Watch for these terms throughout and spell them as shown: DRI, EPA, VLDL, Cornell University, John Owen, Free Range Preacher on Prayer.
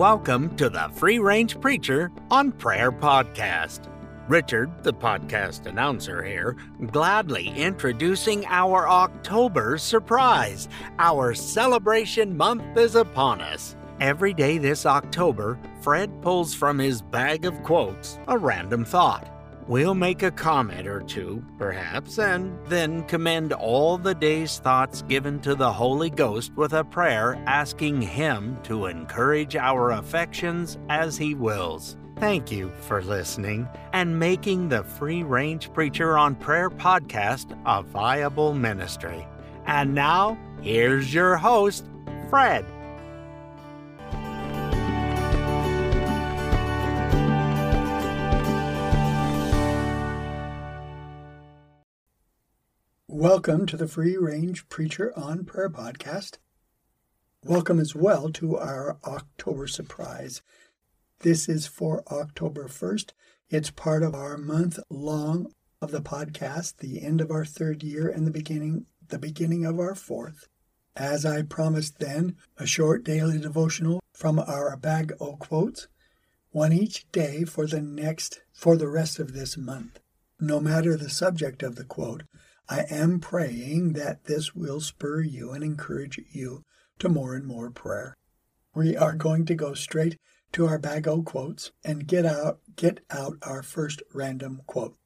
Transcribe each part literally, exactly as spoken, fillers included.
welcome to the Free Range Preacher on Prayer podcast. Richard, the podcast announcer here, gladly introducing our October surprise. Our celebration month is upon us. Every day this October, Fred pulls from his bag of quotes a random thought. We'll make a comment or two, perhaps, and then commend all the day's thoughts given to the Holy Ghost with a prayer asking Him to encourage our affections as He wills. Thank you for listening and making the Free Range Preacher on Prayer podcast a viable ministry. And now, here's your host, Fred. Welcome to the Free Range Preacher on Prayer podcast. Welcome as well to our October surprise. This is for October first. It's part of our month long of the podcast, the end of our third year and the beginning the beginning of our fourth. As I promised then, a short daily devotional from our bag of quotes, one each day for the next for the rest of this month. No matter the subject of the quote, I am praying that this will spur you and encourage you to more and more prayer. We are going to go straight to our bag of quotes and get out get out our first random quote.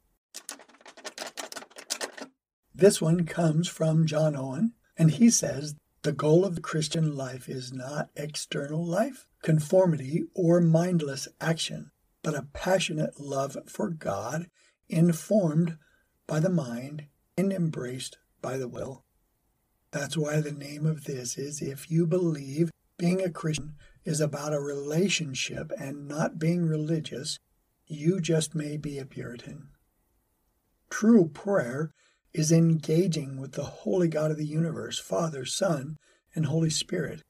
This one comes from John Owen, and he says, "The goal of the Christian life is not external life, conformity, or mindless action, but a passionate love for God, informed by the mind and embraced by the will." That's why the name of this is If You Believe. Being a Christian is about a relationship and not being religious. You just may be a Puritan. True prayer is engaging with the Holy God of the universe, Father, Son, and Holy Spirit.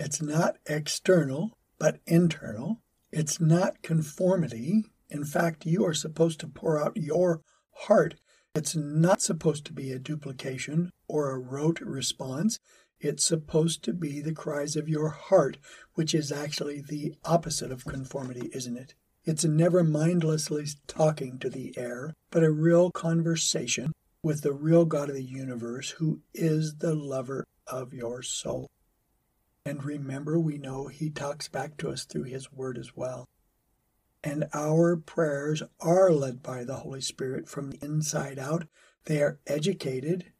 It's not external, but internal. It's not conformity. In fact, you are supposed to pour out your heart. It's not supposed to be a duplication or a rote response. It's supposed to be the cries of your heart, which is actually the opposite of conformity, isn't it? It's never mindlessly talking to the air, but a real conversation with the real God of the universe, who is the lover of your soul. And remember, we know He talks back to us through His Word as well. And our prayers are led by the Holy Spirit from the inside out. They are educated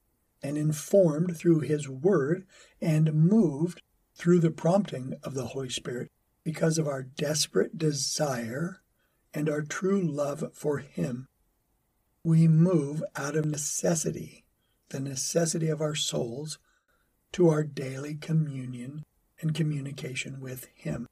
and informed through His Word and moved through the prompting of the Holy Spirit because of our desperate desire and our true love for Him. We move out of necessity, the necessity of our souls, to our daily communion and communication with Him.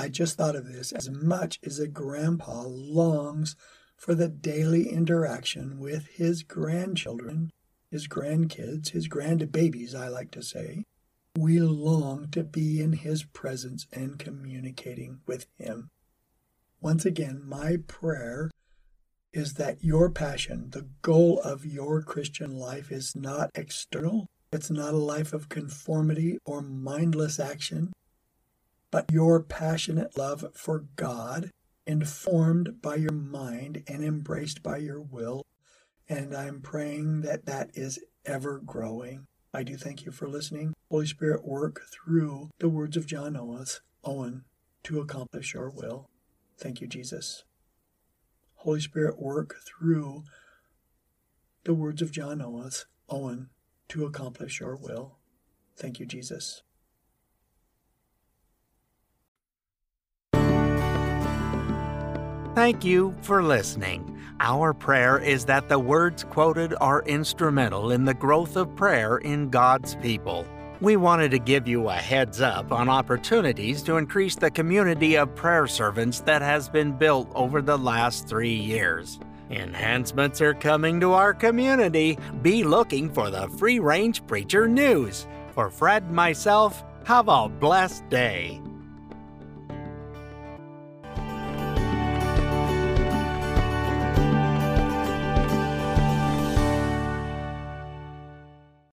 I just thought of this as much as a grandpa longs for the daily interaction with his grandchildren, his grandkids, his grandbabies, I like to say. We long to be in His presence and communicating with Him. Once again, my prayer is that your passion, the goal of your Christian life, is not external. It's not a life of conformity or mindless action, but your passionate love for God, informed by your mind and embraced by your will. And I'm praying that that is ever growing. I do thank you for listening. Holy Spirit, work through the words of John Owen to accomplish your will. Thank you, Jesus. Holy Spirit, work through the words of John Owen to accomplish your will. Thank you, Jesus. Thank you for listening. Our prayer is that the words quoted are instrumental in the growth of prayer in God's people. We wanted to give you a heads up on opportunities to increase the community of prayer servants that has been built over the last three years. Enhancements are coming to our community. Be looking for the Free Range Preacher News. For Fred and myself, have a blessed day.